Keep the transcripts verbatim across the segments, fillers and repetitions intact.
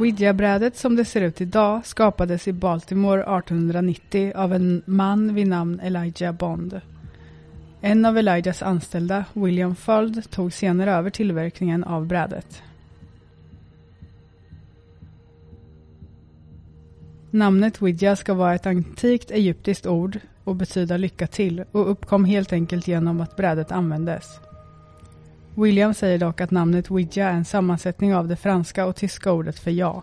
Ouija-brädet som det ser ut idag skapades i Baltimore arton nittio av en man vid namn Elijah Bond. En av Elijahs anställda, William Fuld, tog senare över tillverkningen av brädet. Namnet Ouija ska vara ett antikt egyptiskt ord och betyda lycka till och uppkom helt enkelt genom att brädet användes. William säger dock att namnet Ouija är en sammansättning av det franska och tyska ordet för ja.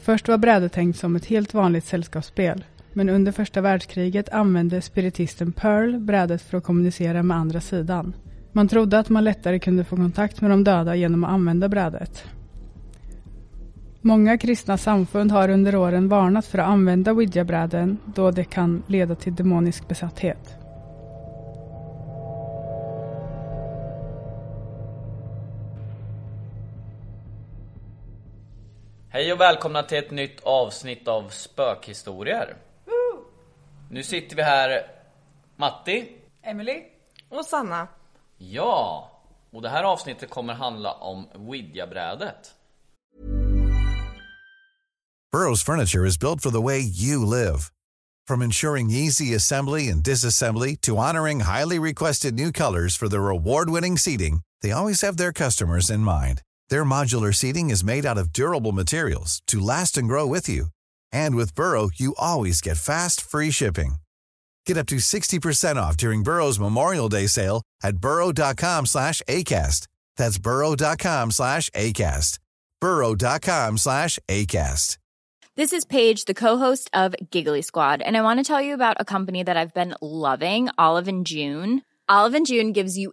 Först var brädet tänkt som ett helt vanligt sällskapsspel, men under första världskriget använde spiritisten Pearl brädet för att kommunicera med andra sidan. Man trodde att man lättare kunde få kontakt med de döda genom att använda brädet. Många kristna samfund har under åren varnat för att använda Ouija-bräden då det kan leda till demonisk besatthet. Hej och välkomna till ett nytt avsnitt av Spökhistorier. Woo! Nu sitter vi här, Matti, Emmelie och Zanna. Ja, och det här avsnittet kommer handla om Ouija-brädet. Burrow's furniture is built for the way you live. From ensuring easy assembly and disassembly to honoring highly requested new colors for their award-winning seating, they always have their customers in mind. Their modular seating is made out of durable materials to last and grow with you. And with Burrow, you always get fast, free shipping. Get up to sixty percent off during Burrow's Memorial Day sale at burrow.com slash ACAST. That's burrow.com slash ACAST. burrow.com slash ACAST. This is Paige, the co-host of Giggly Squad, and I want to tell you about a company that I've been loving, Olive and June. Olive and June gives you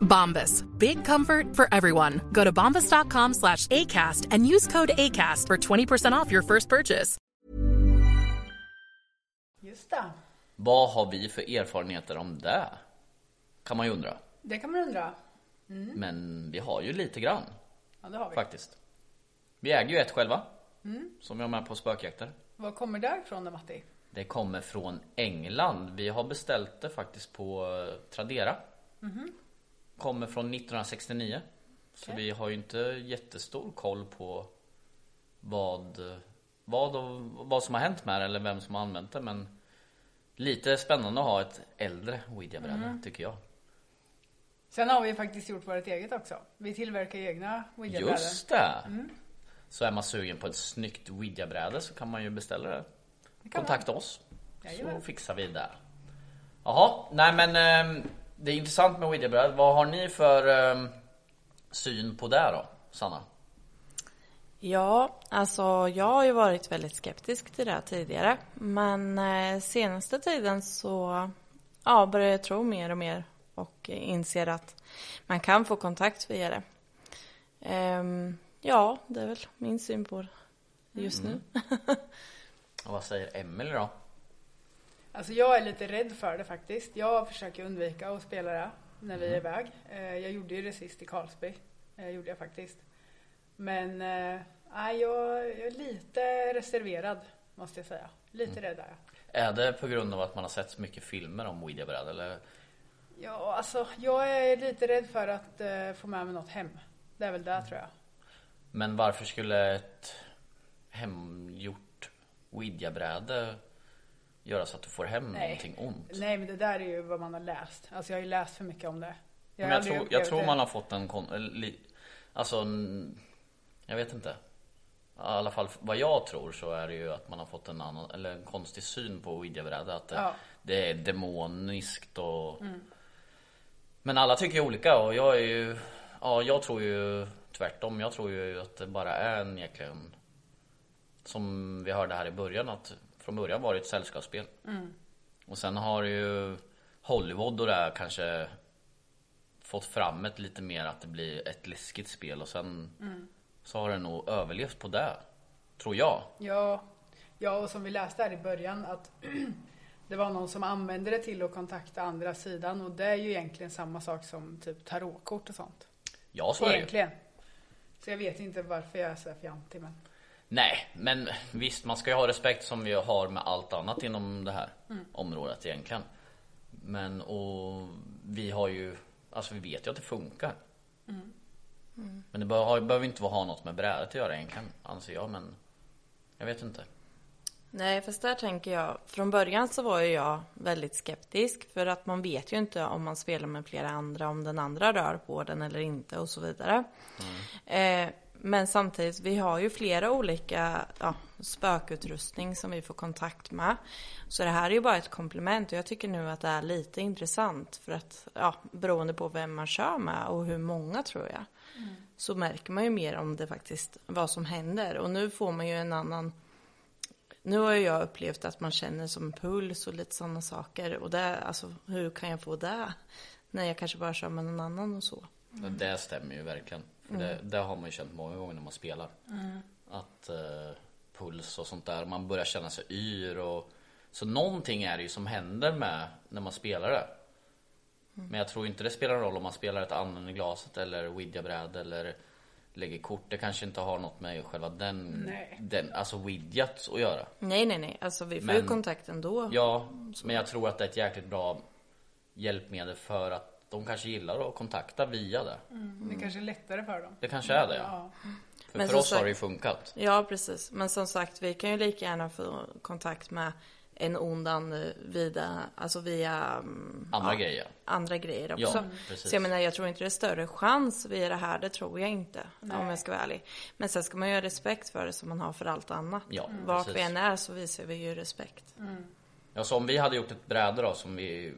Bombas. Big comfort for everyone. Go to bombas.com slash ACAST and use code ACAST for twenty percent off your first purchase. Just det. Vad har vi för erfarenheter om det? Kan man ju undra. Det kan man undra. Mm. Men vi har ju lite grann. Ja, det har vi. Faktiskt. Vi äger ju ett själva. Mm. Som vi har med på spökjakter. Vad kommer därifrån då, Matti? Det kommer från England. Vi har beställt det faktiskt på Tradera. Mhm. Kommer från nittonhundrasextionio. Så okay. Vi har ju inte jättestor koll på vad, vad, och, vad som har hänt med det eller vem som har använt det. Men lite spännande att ha ett äldre Ouija-bräde, mm. tycker jag. Sen har vi faktiskt gjort vårt eget också. Vi tillverkar egna Ouija-bräden. Just det! Mm. Så är man sugen på ett snyggt Ouija-bräde så kan man ju beställa det. det Kontakta man. oss. Jajamän. Så fixar vi det. Jaha, nej men... Ähm, det är intressant med Ouija-brädet. Vad har ni för um, syn på det då, Sanna? Ja, alltså jag har ju varit väldigt skeptisk till det här tidigare. Men eh, senaste tiden så ja, börjar jag tro mer och mer. Och inser att man kan få kontakt via det. Ehm, ja, det är väl min syn på det just mm. nu. Och vad säger Emmelie då? Alltså jag är lite rädd för det faktiskt. Jag försöker undvika att spela det när vi är iväg. Jag gjorde ju det sist i Karlsby. Det gjorde jag faktiskt. Men nej, jag är lite reserverad måste jag säga. Lite rädd är jag. Är det på grund av att man har sett så mycket filmer om Ouija-bräd eller? Ja, alltså jag är lite rädd för att få med mig något hem. Det är väl det tror jag. Men varför skulle ett hemgjort Ouija-bräde göra så att du får hem Nej. någonting ont? Nej, men det där är ju vad man har läst. Alltså jag har ju läst för mycket om det. Jag, jag tror, jag tror man har fått en kon- Alltså, jag vet inte. I alla fall vad jag tror så är det ju att man har fått en annan eller en konstig syn på Ouija-brädet, att ja. det är demoniskt och mm. men alla tycker olika, och jag är ju ja, jag tror ju tvärtom. Jag tror ju att det bara är en egentligen, som vi hörde här i början, att från början var det ett sällskapsspel. Mm. Och sen har ju Hollywood och det här kanske fått fram ett lite mer att det blir ett läskigt spel, och sen mm. så har den nog överlevt på det, tror jag. Ja, ja, och som vi läste här i början, att det var någon som använde det till att kontakta andra sidan, och det är ju egentligen samma sak som typ tarotkort och sånt. Ja, så är det egentligen. Så jag vet inte varför jag är så här fjantig, men... Nej, men visst, man ska ju ha respekt som vi har med allt annat inom det här mm. området egentligen. Men och vi har ju, alltså vi vet ju att det funkar. Mm. Mm. Men det behöver, behöver inte ha något med brädet att göra egentligen, anser jag, men jag vet inte. Nej, fast där tänker jag, från början så var ju jag väldigt skeptisk, för att man vet ju inte om man spelar med flera andra, om den andra rör på den eller inte och så vidare. Mm. Eh, men samtidigt, vi har ju flera olika ja, spökutrustning som vi får kontakt med. Så det här är ju bara ett komplement, och jag tycker nu att det är lite intressant, för att ja, beroende på vem man kör med och hur många, tror jag. Mm. Så märker man ju mer om det faktiskt, vad som händer. Och nu får man ju en annan, nu har jag upplevt att man känner som puls och lite sådana saker, och det, alltså, hur kan jag få det när jag kanske bara kör med någon annan och så. Mm. Det stämmer ju verkligen, för mm. det, det har man ju känt många gånger när man spelar mm. att eh, puls och sånt där, man börjar känna sig yr och, så någonting är det ju som händer med när man spelar det. Men jag tror inte det spelar någon roll om man spelar ett annan i glaset eller Ouija-bräd eller lägger kort. Det kanske inte har något med själva den, den alltså Ouija-t att göra. Nej, nej, nej. Alltså vi får men, ju kontakt ändå. Ja, men jag tror att det är ett jäkligt bra hjälpmedel, för att de kanske gillar att kontakta via det. Mm. Det kanske är lättare för dem. Det kanske är det, ja. ja. För, men för oss sagt, har det ju funkat. Ja, precis. Men som sagt, vi kan ju lika gärna få kontakt med en ondan vida, alltså via andra, ja, grejer. andra grejer också. Ja, så jag menar, jag tror inte det är större chans via det här, det tror jag inte. Nej. Om jag ska vara ärlig. Men sen ska man ju ha respekt för det som man har för allt annat. Ja, mm. Vart vi än är så visar vi ju respekt. Mm. Ja, så om vi hade gjort ett bräde då som vi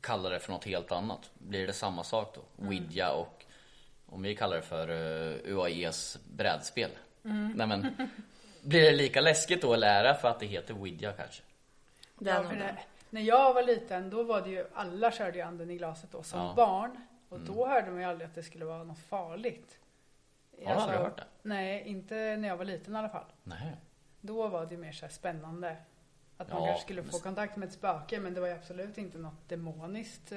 kallar det för något helt annat, blir det samma sak då? Mm. Ouija, och om vi kallar det för U A Es brädspel. Mm. Nej, men blir det lika läskigt då att lära för att det heter Ouija kanske? Ja, när, när jag var liten, då var det ju, alla körde ju anden i glaset då som ja. barn, och mm. då hörde man ju aldrig att det skulle vara något farligt. Har du aldrig hört det? Nej, inte när jag var liten i alla fall. Nej. Då var det ju mer så här spännande att ja, man kanske skulle men... få kontakt med ett spöke, men det var ju absolut inte något demoniskt.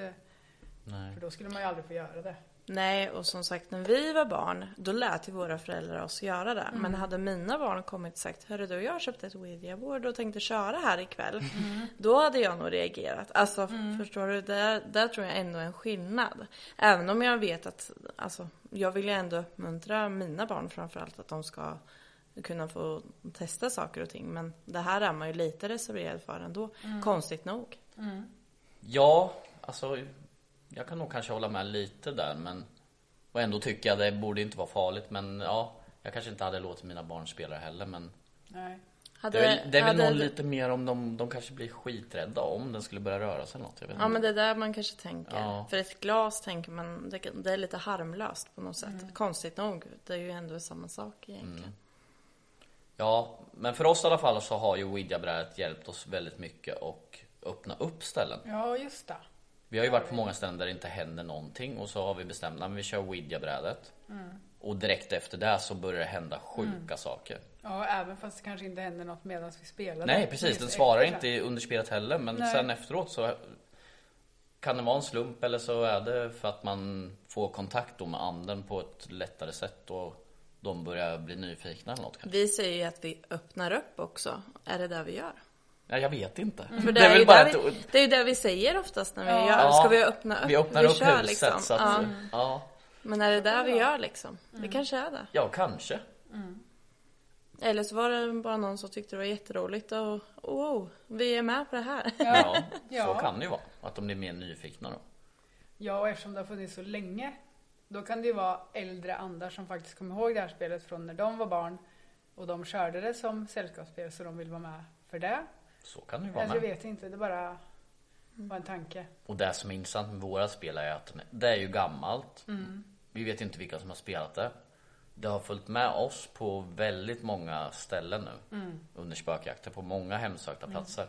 Nej. För då skulle man ju aldrig få göra det. Nej, och som sagt, när vi var barn, då lät ju våra föräldrar oss göra det. Mm. Men hade mina barn kommit och sagt, hörru du, jag har köpt ett Ouija-board och tänkte köra här ikväll. Mm. Då hade jag nog reagerat. Alltså, mm. förstår du, där, där tror jag ändå en skillnad. Även om jag vet att, alltså, jag vill ju ändå uppmuntra mina barn framförallt att de ska kunna få testa saker och ting. Men det här är man ju lite reserverad för ändå, mm. konstigt nog. Mm. Ja, alltså... Jag kan nog kanske hålla med lite där, men och ändå tycker jag det borde inte vara farligt, men ja, jag kanske inte hade låtit mina barn spela heller, men nej. Hade, det är, det är väl någon det... lite mer om de, de kanske blir skiträdda om den skulle börja röra sig eller något, jag vet ja, inte. Men det är där man kanske tänker. Ja. För ett glas tänker man, det, det är lite harmlöst på något sätt. Mm. Konstigt nog, det är ju ändå samma sak egentligen. Mm. Ja, men för oss i alla fall så har ju Ouija-brädet hjälpt oss väldigt mycket och öppna upp ställen. Ja, just det. Vi har ju varit på många ställen där det inte händer någonting, och så har vi bestämt att vi kör Ouija-brädet. Mm. Och direkt efter det så börjar det hända sjuka mm. saker. Ja, även fast det kanske inte händer något medan vi spelar. Nej, precis. Den svarar extra. Inte under spelet heller, men nej. Sen efteråt så kan det vara en slump, eller så är det för att man får kontakt då med anden på ett lättare sätt och de börjar bli nyfikna eller något. Kanske. Vi säger ju att vi öppnar upp också. Är det där vi gör? Ja, jag vet inte. Mm. För det, det, är är bara ett... vi, det är ju det vi säger oftast när vi ja. gör. Ska vi öppna upp? Vi öppnar vi upp huset. Liksom. Så att, ja. Ja. Men är det där vi gör liksom? Mm. Det kanske är det. Ja, kanske. Mm. Eller så var det bara någon som tyckte det var jätteroligt. Och wow, vi är med på det här. Ja, ja, så kan det ju vara. Att de blir mer nyfikna då. Ja, och eftersom det har funnits så länge Då kan det ju vara äldre andar som faktiskt kommer ihåg det här spelet från när de var barn. Och de körde det som sällskapsspel så de vill vara med för det. Så kan det ju vara. Eller, jag vet inte, det bara var en tanke. Och det som är intressant med våra spel är att det är ju gammalt. Mm. Vi vet inte vilka som har spelat det. Det har följt med oss på väldigt många ställen nu. Mm. Under spökjakter på många hemsökta platser.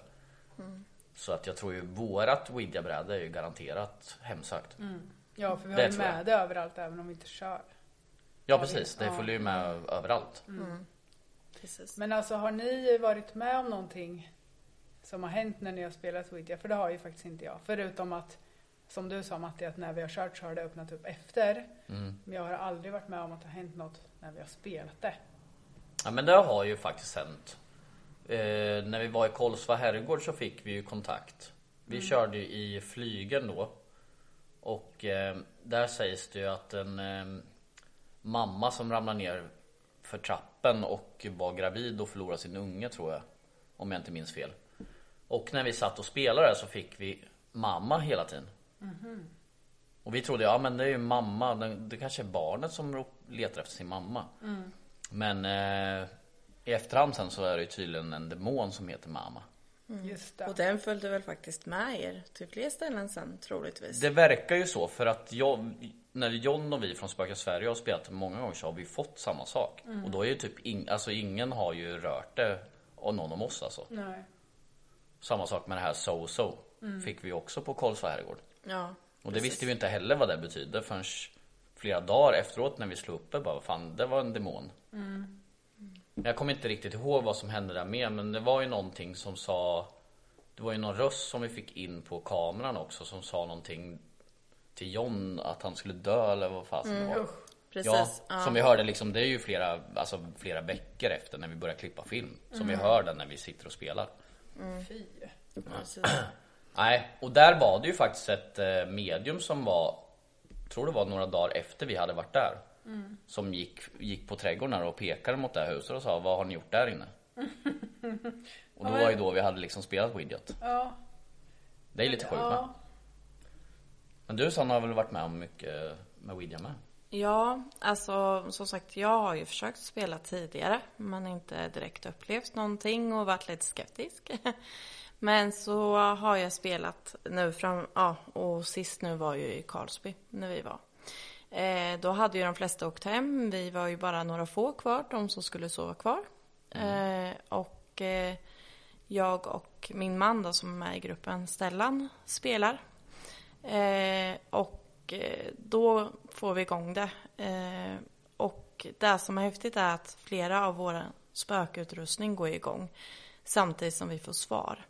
Mm. Mm. Så att jag tror ju vårat Ouija-bräde är ju garanterat hemsökt. Mm. Ja, för vi har det ju med det överallt även om vi inte kör. Ja, precis. Det ja. följer ju med mm. överallt. Mm. Precis. Men alltså, har ni varit med om någonting som har hänt när ni har spelat Ouija? För det har ju faktiskt inte jag. Förutom att, som du sa Matti, att när vi har kört så har det öppnat upp efter. Mm. Men jag har aldrig varit med om att det har hänt något när vi har spelat det. Ja, men det har ju faktiskt hänt. Eh, när vi var i Kolsva Herrgård så fick vi ju kontakt. Vi mm. körde ju i flygen då. Och eh, där sägs det ju att en eh, mamma som ramlade ner för trappen och var gravid och förlorade sin unge, tror jag. Om jag inte minns fel. Och när vi satt och spelade så fick vi mamma hela tiden. Mm-hmm. Och vi trodde, ja men det är ju mamma. Det kanske är barnet som letar efter sin mamma. Mm. Men eh, i efterhand sen så är det ju tydligen en demon som heter mamma. Mm. Just det. Och den följde väl faktiskt med er till fler ställen sen, troligtvis. Det verkar ju så, för att jag, när John och vi från Spöka Sverige har spelat många gånger så har vi fått samma sak. Mm. Och då är ju typ in, alltså ingen har ju rört det av någon av oss alltså. Nej. Samma sak med det här so-so. Mm. Fick vi också på Kolsva Herrgård. Ja, och det visste vi inte heller vad det betydde förrän flera dagar efteråt när vi slog upp det. Bara, fan, det var en demon. Mm. Mm. Jag kommer inte riktigt ihåg vad som hände där med. Men det var ju någonting som sa... Det var ju någon röst som vi fick in på kameran också. Som sa någonting till John att han skulle dö eller vad fan mm. det var. Precis. Ja, som vi hörde liksom, det är ju flera, alltså, flera veckor efter när vi börjar klippa film. Som mm. vi hörde när vi sitter och spelar. Mm. Fy. Ja. Nej, och där var det ju faktiskt ett medium som var, tror det var några dagar efter vi hade varit där. Mm. Som gick, gick på trädgården och pekade mot det här huset och sa, vad har ni gjort där inne? Och då var ju då vi hade liksom spelat Widget. Ja. Det är lite sjukt med. Men du, Sanna, har väl varit med om mycket med Widget med? Ja, alltså som sagt, jag har ju försökt spela tidigare. Men inte direkt upplevt någonting och varit lite skeptisk. Men så har jag spelat nu fram, ja, och sist nu var ju i Karlsby när vi var. Eh, då hade ju de flesta åkt hem. Vi var ju bara några få kvar, de som skulle sova kvar. Mm. Eh, och eh, jag och min man då, som är med i gruppen, Stellan, spelar. Eh, och eh, då får vi igång det. Eh, och det som är häftigt är att flera av våra spökutrustning går igång samtidigt som vi får svar.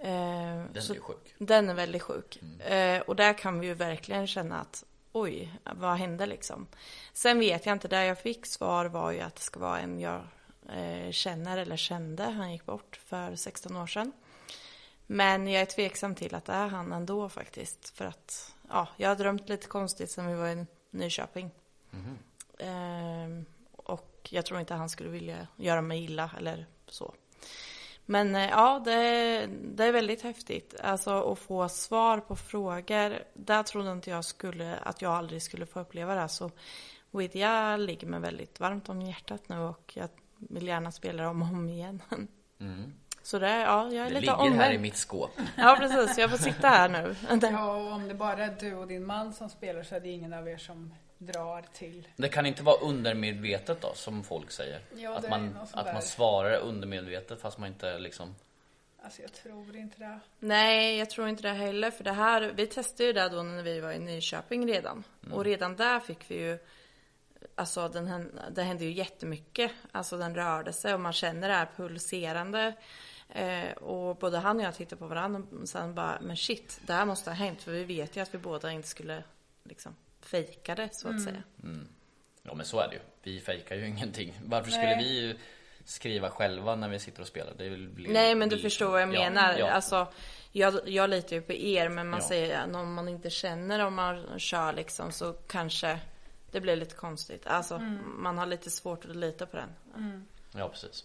Den är ju sjuk. Den är väldigt sjuk. Mm. Och där kan vi ju verkligen känna att oj, vad hände liksom. Sen vet jag inte, där jag fick svar var ju att det ska vara en jag känner eller kände. Han gick bort för sexton år sedan. Men jag är tveksam till att det är han ändå faktiskt. För att ja, jag har drömt lite konstigt sen vi var i Nyköping. Mm. Ehm, och jag tror inte han skulle vilja göra mig illa eller så. Men ja, det, det är väldigt häftigt. Alltså att få svar på frågor. Där trodde inte jag skulle, att jag aldrig skulle få uppleva det. Så Ouija ligger mig väldigt varmt om hjärtat nu. Och jag vill gärna spela det om och om igen. Mm. Så det, ja, jag är det lite ligger omvänd. Här i mitt skåp. Ja, precis. Jag får sitta här nu. Ja, och om det bara är du och din man som spelar så är det ingen av er som drar till. Det kan inte vara undermedvetet då, som folk säger. Ja, att man, att man svarar undermedvetet fast man inte liksom... Alltså jag tror inte det. Nej, jag tror inte det heller. För det här, vi testade ju det då när vi var i Nyköping redan. Mm. Och redan där fick vi ju... Alltså den, det hände ju jättemycket. Alltså den rörde sig och man känner det här pulserande. Eh, och både han och jag tittade på varandra och sen bara, men shit, det här måste ha hänt. För vi vet ju att vi båda inte skulle liksom... fejkade, så att mm. säga. Mm. Ja, men så är det ju. Vi fejkar ju ingenting. Varför Nej. skulle vi skriva själva när vi sitter och spelar? Det blir... Nej, men du förstår vad jag menar. Ja, ja. Alltså, jag, jag litar ju på er, men man ja. säger att om man inte känner, om man kör liksom, så kanske det blir lite konstigt. Alltså, mm. man har lite svårt att lita på den. Mm. Ja, precis.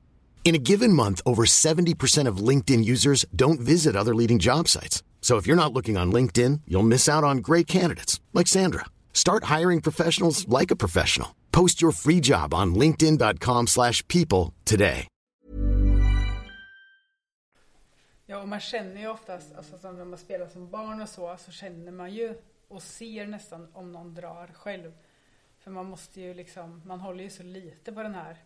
In a given month, over seventy percent of LinkedIn users don't visit other leading job sites. So if you're not looking on LinkedIn, you'll miss out on great candidates like Sandra. Start hiring professionals like a professional. Post your free job on linkedin.com slash people today. Ja, och man känner ju oftast, alltså när man spelar som barn och så, så känner man ju och ser nästan om någon drar själv. För man måste ju liksom, man håller ju så lite på den här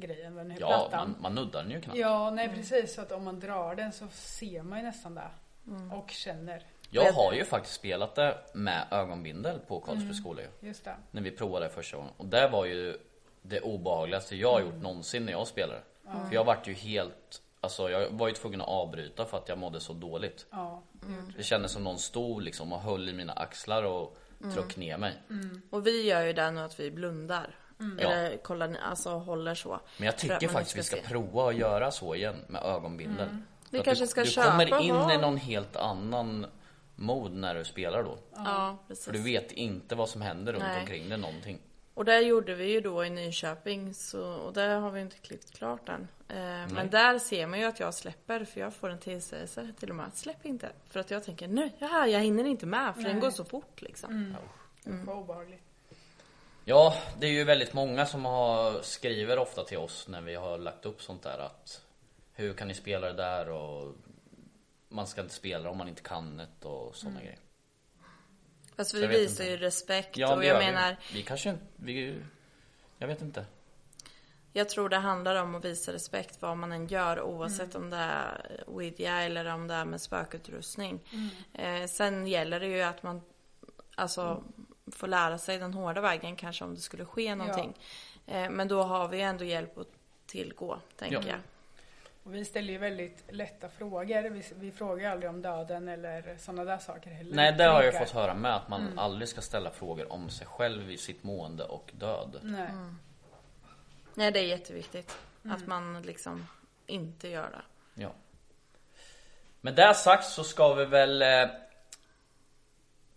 grejen, den här ja, plattan. Man, man nuddar den ju knappt. Ja, nej precis, så att om man drar den så ser man ju nästan det mm. och känner. Jag har ju faktiskt spelat det med ögonbindel på Karlsborgsskolan. Mm, just det. När vi provade det första gången. Och det var ju det obehagligaste jag har gjort mm. någonsin när jag spelade. Mm. För jag vart ju helt, alltså jag var ju tvungen att avbryta för att jag mådde så dåligt. Ja, mm. Det kändes som någon stod liksom och höll i mina axlar och mm. tryck ner mig. Mm. Och vi gör ju det nu att vi blundar. Mm. Eller ja. kollar, alltså håller så. Men jag tycker faktiskt ska vi ska se. prova att göra så igen med ögonbindeln. Mm. Du kanske ska du, köpa. Du kommer in ha. i någon helt annan mod när du spelar då. Ja, precis. För du vet inte vad som händer runt Nej. omkring dig någonting. Och det gjorde vi ju då i Nyköping så, och där har vi inte klippt klart än. Eh, men där ser man ju att jag släpper, för jag får en tillsägelse till och med att släpp inte. För att jag tänker nu, jaha, jag hinner inte med för Nej. den går så fort liksom. Mm. Mm. Det var obehagligt. Ja, det är ju väldigt många som har, skriver ofta till oss när vi har lagt upp sånt där att hur kan ni spela det där och man ska inte spela om man inte kan det och sådana mm. grejer. Fast vi visar ju respekt ja, och jag menar... Vi. vi kanske inte... Vi, jag vet inte. Jag tror det handlar om att visa respekt vad man än gör oavsett mm. om det är widja eller om det är med spökutrustning. Mm. Eh, sen gäller det ju att man alltså, mm. får lära sig den hårda vägen kanske om det skulle ske någonting. Ja. Eh, men då har vi ändå hjälp att tillgå, tänker ja. jag. Och vi ställer ju väldigt lätta frågor. Vi, vi frågar ju aldrig om döden eller sådana där saker heller. Nej, det har jag ju fått höra med. Att man mm. aldrig ska ställa frågor om sig själv i sitt mående och död. Nej, mm. Nej det är jätteviktigt. Mm. Att man liksom inte gör det. Ja. Med det sagt så ska vi väl eh,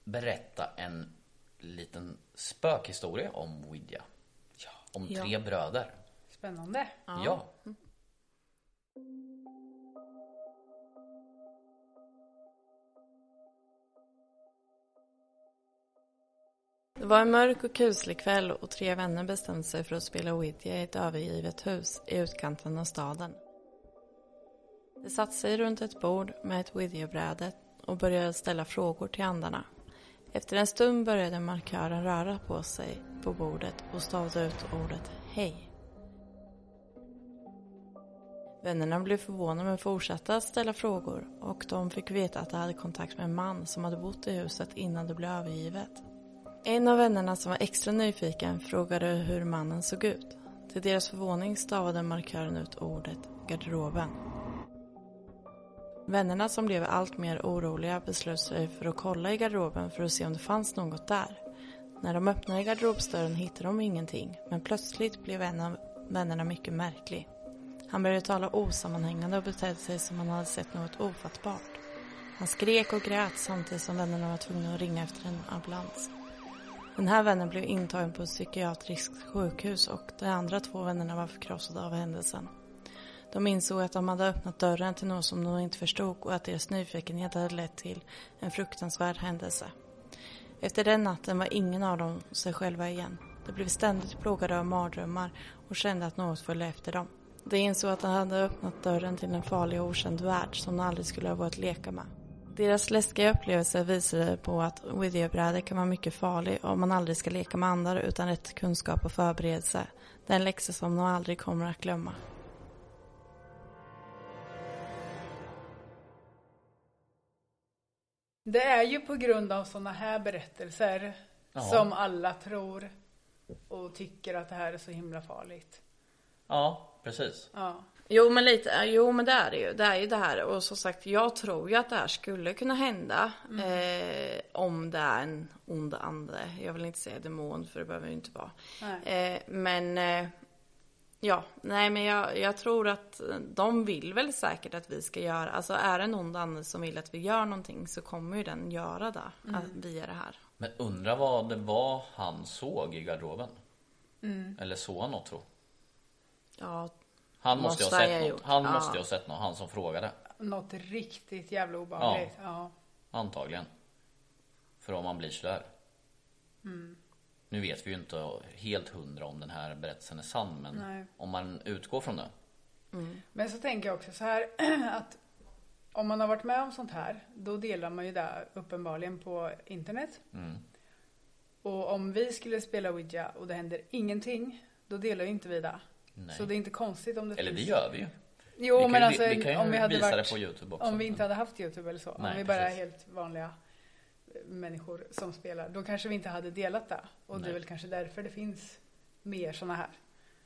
berätta en liten spökhistoria om Widja. Ja, om ja. tre bröder. Spännande. Ja. ja. Det var en mörk och kuslig kväll och tre vänner bestämde sig för att spela Ouija i ett övergivet hus i utkanten av staden. De satt sig runt ett bord med ett Ouija-bräde och började ställa frågor till andarna. Efter en stund började markören röra på sig på bordet och stavade ut ordet hej. Vännerna blev förvånade men fortsatte att ställa frågor och de fick veta att de hade kontakt med en man som hade bott i huset innan det blev övergivet. En av vännerna som var extra nyfiken frågade hur mannen såg ut. Till deras förvåning stavade markören ut ordet garderoben. Vännerna som blev allt mer oroliga beslöt sig för att kolla i garderoben för att se om det fanns något där. När de öppnade garderobsdörren hittade de ingenting, men plötsligt blev en av vännerna mycket märklig. Han började tala osammanhängande och betedde sig som om han hade sett något ofattbart. Han skrek och grät samtidigt som vännerna var tvungna att ringa efter en ambulans. Den här vännen blev intagen på ett psykiatriskt sjukhus och de andra två vännerna var förkrossade av händelsen. De insåg att de hade öppnat dörren till något som de inte förstod och att deras nyfikenhet hade lett till en fruktansvärd händelse. Efter den natten var ingen av dem sig själva igen. De blev ständigt plågade av mardrömmar och kände att något följde efter dem. De insåg att de hade öppnat dörren till en farlig och okänd värld som de aldrig skulle ha varit leka med. Deras läskiga upplevelser visade på att Ouija-brädet kan vara mycket farlig om man aldrig ska leka med andra utan rätt kunskap och förberedelse. Den läxa som de aldrig kommer att glömma. Det är ju på grund av sådana här berättelser ja. Som alla tror och tycker att det här är så himla farligt. Ja, precis. Ja. Jo, men lite, jo, men det är det ju. Det är ju det här. Och som sagt, jag tror ju att det här skulle kunna hända mm. eh, om det är en ond ande. Jag vill inte säga demon, för det behöver ju inte vara. Eh, men eh, ja, nej, men jag, jag tror att de vill väl säkert att vi ska göra. Alltså är det en ond ande som vill att vi gör någonting, så kommer ju den göra det mm. att via det här. Men undra vad det var han såg i garderoben. Mm. Eller så något, tror. Ja, han måste ha sett något. Han ja. måste ha sett något, han som frågade. Något riktigt jävla obehagligt. Ja. Ja. Antagligen. För om man blir slör. Mm. Nu vet vi ju inte helt hundra om den här berättelsen är sann, men nej. Om man utgår från det. Mm. Men så tänker jag också så här att om man har varit med om sånt här, då delar man ju det uppenbarligen på internet. Mm. Och om vi skulle spela Ouija och det händer ingenting, då delar ju inte vi det. Nej. Så det är inte konstigt om det eller finns. Det gör vi ju. Jo, vi kan, men alltså, vi kan ju om vi hade visa varit, det på YouTube också. Om vi inte hade haft YouTube eller så. Nej, om vi bara precis. Är helt vanliga människor som spelar. Då kanske vi inte hade delat det. Och nej. Det är väl kanske därför det finns mer såna här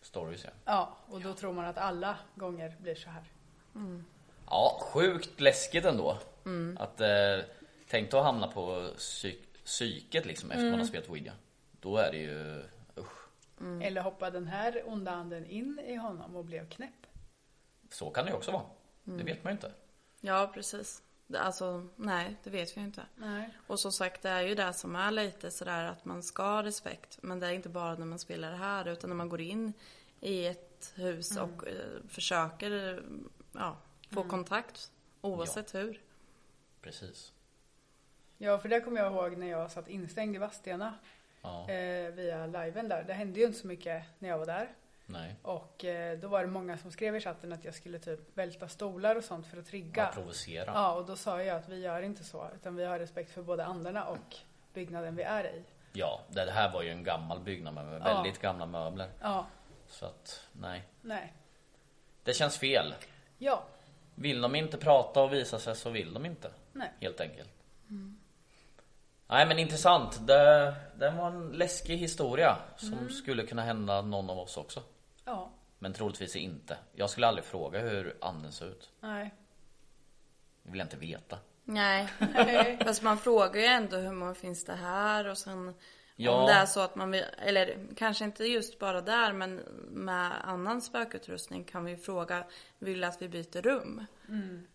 stories. Ja, ja och då ja. Tror man att alla gånger blir så här. Mm. Ja, sjukt läskigt ändå. Mm. Att, eh, tänk att hamna på psyk- psyket liksom, efter mm. man har spelat Ouija. Då är det ju... Mm. Eller hoppade den här onda anden in i honom och blev knäpp. Så kan det ju också vara. Mm. Det vet man ju inte. Ja, precis. Alltså, nej, det vet vi ju inte. Nej. Och som sagt, det är ju det som är lite sådär att man ska ha respekt. Men det är inte bara när man spelar det här, utan när man går in i ett hus mm. och eh, försöker ja, få mm. kontakt. Oavsett ja. Hur. Precis. Ja, för det kommer jag ihåg när jag satt instängd i Vastena. Ja. Via liven där. Det hände ju inte så mycket när jag var där. Nej. Och då var det många som skrev i chatten att jag skulle typ välta stolar och sånt för att trigga. Att provocera. Ja, och då sa jag att vi gör inte så, utan vi har respekt för både andarna och byggnaden vi är i. Ja, det här var ju en gammal byggnad med väldigt ja. Gamla möbler. Ja. Så att, nej. Nej. Det känns fel. Ja. Vill de inte prata och visa sig, så vill de inte. Nej. Helt enkelt. Mm. Nej, men intressant. Det, det var en läskig historia som mm. skulle kunna hända någon av oss också. Ja. Men troligtvis inte. Jag skulle aldrig fråga hur anden ser ut. Nej. Jag vill inte veta. Nej. Fast man frågar ju ändå hur man finns det här och sen ja. Om det är så att man vill, eller kanske inte just bara där, men med annan spökutrustning kan vi fråga, vill att vi byter rum? Mm.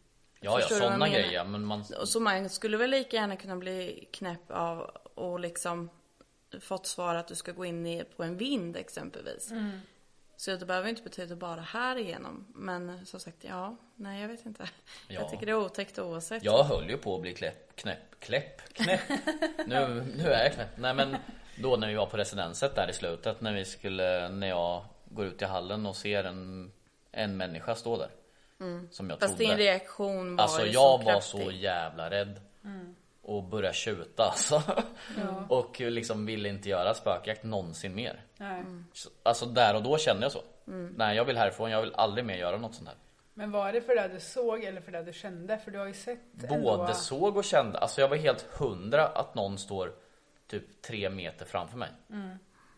Ja, ja, sådana grejer. Men man... Så man skulle väl lika gärna kunna bli knäpp av och liksom fått svar att du ska gå in i, på en vind exempelvis. Mm. Så det behöver inte betyda bara här igenom. Men som sagt, ja, nej jag vet inte. Ja. Jag tycker det är otäckt oavsett. Jag höll ju på att bli kläpp, knäpp, kläpp, knäpp. nu, nu är jag knäpp. Nej, men då när vi var på residenset där i slutet, när vi skulle, när jag går ut i hallen och ser en, en människa stå där. Mm. Som jag fast trodde. Din reaktion var alltså, jag så var så jävla rädd mm. och började tjuta alltså. Mm. Och liksom ville inte göra spökjakt någonsin mer. Mm. Alltså där och då kände jag så. Mm. Nej, jag vill härifrån, jag vill aldrig mer göra något sånt här. Men var det för det du såg eller för det du kände? För du har ju sett både ändå... såg och kände. Alltså jag var helt hundra att någon står typ tre meter framför mig. Mm.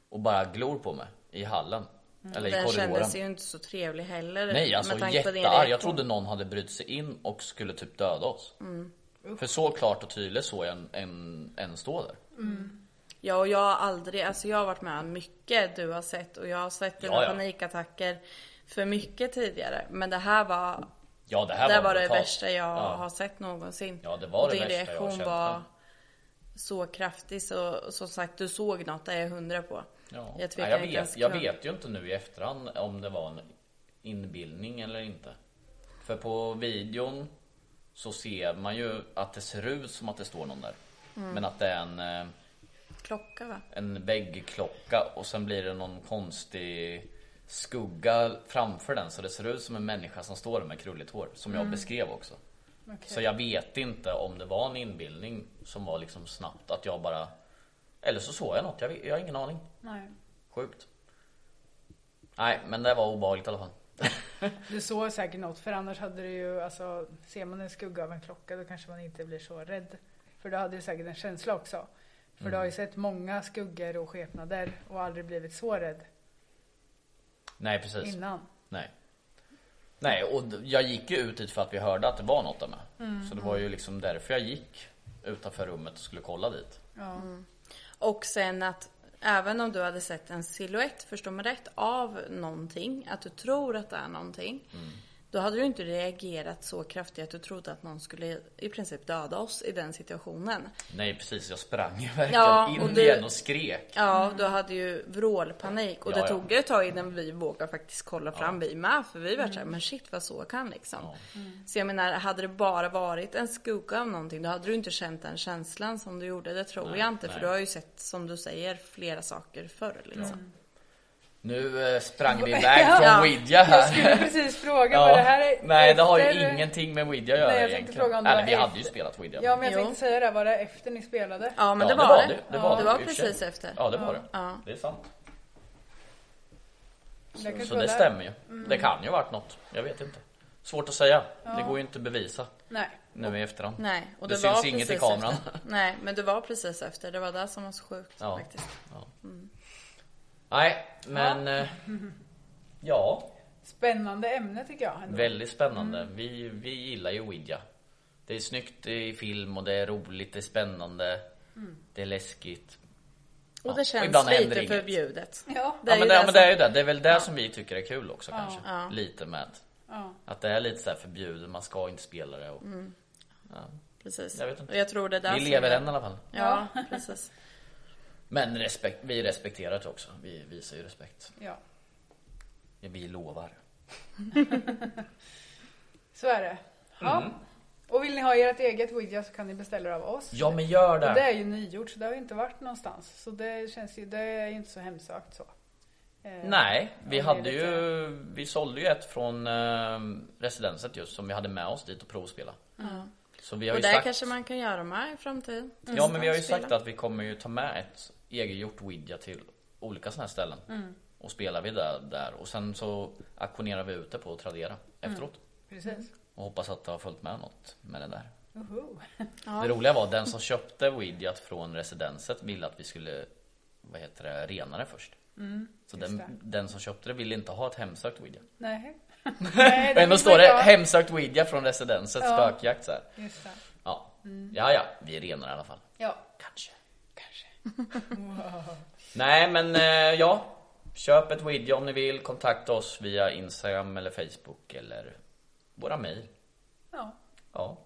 Och bara glor på mig i hallen. Mm. Eller i den korridoren. Kändes ju inte så trevlig heller. Nej, alltså jättearg. Jag trodde någon hade brytt sig in och skulle typ döda oss. Mm. För så klart och tydligt såg jag en, en, en stå där. Mm. Ja, och jag har aldrig... Alltså jag har varit med om mycket du har sett. Och jag har sett dina ja, ja. Panikattacker för mycket tidigare. Men det här var... Ja, det här det var, var det värsta jag ja. Har sett någonsin. Ja, det var det värsta jag har känt. Din reaktion var så kraftig. Så som sagt, du såg något där jag hundra på. Ja. Jag, Nej, jag, vet, jag vet ju inte nu i efterhand om det var en inbildning eller inte. För på videon så ser man ju att det ser ut som att det står någon där. Mm. Men att det är en klocka, va? En väggklocka och sen blir det någon konstig skugga framför den. Så det ser ut som en människa som står med krulligt hår, som mm. jag beskrev också. Okay. Så jag vet inte om det var en inbildning som var liksom snabbt att jag bara... Eller så såg jag något, jag, jag har ingen aning. Nej. Sjukt. Nej, men det var obehagligt i alla fall. Du såg säkert något, för annars hade du ju, alltså, ser man en skugga av en klocka då kanske man inte blir så rädd. För då hade du säkert en känsla också. För mm. du har ju sett många skuggor och skepnader och aldrig blivit så rädd. Nej, precis. Innan. Nej. Nej, och jag gick ju ut för att vi hörde att det var något där med. Mm. Så det var ju liksom därför jag gick utanför rummet och skulle kolla dit. Ja. Mm. Och sen att även om du hade sett en silhuett, förstår man rätt, av någonting, att du tror att det är någonting, mm. då hade du inte reagerat så kraftigt att du trodde att någon skulle i princip döda oss i den situationen. Nej, precis. Jag sprang verkligen ja, in och du, igen och skrek. Ja, då hade ju vrålpanik. Och ja, det ja. tog ett tag innan vi vågade faktiskt kolla fram ja. vi med. För vi var mm. så här, men shit vad så kan liksom. Ja. Mm. Så jag menar, hade det bara varit en skugga av någonting, då hade du inte känt den känslan som du gjorde. Det tror nej, jag inte. Nej. För du har ju sett, som du säger, flera saker förr liksom. Mm. Nu sprang vi iväg från ja. Ouija här. Jag skulle precis fråga ja. vad det här är. Nej, det har ju ingenting med Ouija att göra. Nej, jag egentligen. Fråga om det Nej, vi hade ju spelat Ouija. Ja, men jag tänkte säga det. Var det efter ni spelade? Ja, men ja, det, det var det. Det, det, ja. var, det var precis efter. Ja, det var ja. det. Ja. Det är sant. Så det, så det stämmer ju. Mm. Det kan ju ha varit något. Jag vet inte. Svårt att säga. Ja. Det går ju inte att bevisa. Nej. Nu i efterhand. Nej. Och det, det syns inget i kameran. Efter. Nej, men det var precis efter. Det var det som var så sjukt ja. faktiskt. Ja. Mm. Nej, men ja. Eh, ja. Spännande ämne tycker jag ändå. Väldigt spännande. Mm. Vi, vi gillar ju Ouija. Det är snyggt i film och det är roligt, det är spännande, mm. det är läskigt. Ja. Och det känns och lite inget. förbjudet. Ja, det är, ja, men, det, det, som... men det är ju det. Det är väl det ja. som vi tycker är kul också ja. kanske. Ja. Lite med att, ja. att det är lite så här förbjudet, man ska inte spela det. Och, mm. ja. Precis. Jag vet inte. Och jag tror det där vi lever än i alla fall. Ja, ja. precis. Men respekt, vi respekterar det också. Vi visar ju respekt. Ja. Vi lovar. Så är det. Ja. Mm. Och vill ni ha ert eget Ouija så kan ni beställa det av oss. Ja, men gör det. Och det är ju nygjort så det har ju inte varit någonstans. Så det känns ju, det är ju inte så hemsökt så. Nej, vi ja, hade lite... ju vi sålde ju ett från eh, residenset just som vi hade med oss dit och provspela. Mm. Så vi har och ju där sagt... kanske man kan göra med i framtiden. Mm. Ja, men vi har ju sagt att vi kommer ju ta med ett egengjort Ouija till olika sådana här ställen. Mm. Och spelar vi där, där. Och sen så auktionerar vi ute på Tradera efteråt. Mm. Precis. Och hoppas att det har följt med något med det där. Uh-huh. Ja. Det roliga var att den som köpte Ouija från residenset ville att vi skulle, vad heter det, rena det först. Mm. Så den, den som köpte det ville inte ha ett hemsökt Ouija. Nej. Nej, men då står det hemsökt Ouija från residenset, ja. spökjakt så här. Just det. Ja. Mm. ja, ja, vi är renare i alla fall. Ja. Kanske. Kanske. Wow. Nej, men eh, ja. Köp ett Ouija om ni vill. Kontakta oss via Instagram eller Facebook eller våra mejl. Ja. Ja.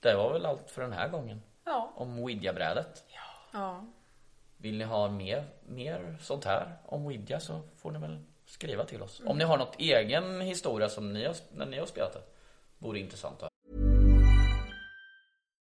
Det var väl allt för den här gången. Ja. Om Ouija-brädet. Ja. ja. Vill ni ha mer, mer sånt här om Ouija så får ni väl skriva till oss. Om ni har något egen historia som ni har, när ni har spelat det, vore intressant att höra.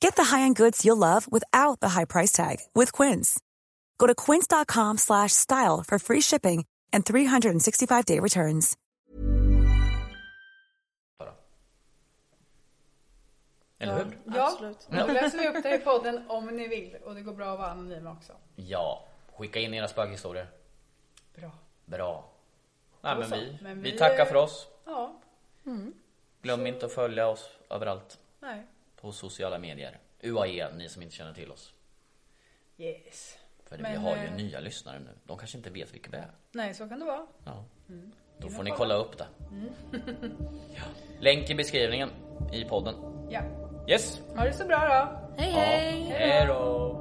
Get the high-end goods you'll love without the high price tag with Quince. Go to quince dot com slash style for free shipping and three sixty-five day returns. Eller hur? Ja, absolut. Då läser vi upp det i podden om ni vill. Och det går bra att vara anonyma också. Ja, skicka in era spökhistorier. Bra. Bra. Nej, men vi, men vi, vi tackar för oss. Ja. Mm. Glöm inte att följa oss överallt. Nej. På sociala medier. U A E, ni som inte känner till oss. Yes. För men, vi har ju nya lyssnare nu. De kanske inte vet vilka det är. Nej, så kan det vara. Ja. Mm. Då får ni kolla upp det. Mm. Ja. Länk i beskrivningen i podden. Ja. Yes. Ha det så bra då. Hej hej. Ja. Hej då.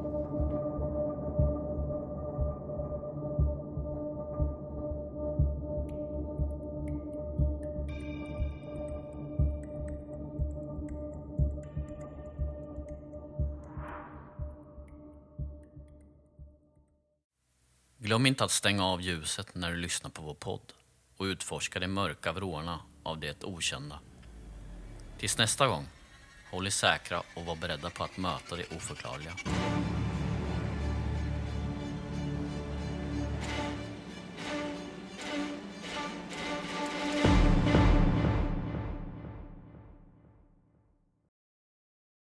Glöm inte att stänga av ljuset när du lyssnar på vår podd och utforska de mörka vrårna av det okända. Tills nästa gång, håll er säkra och var beredda på att möta det oförklarliga.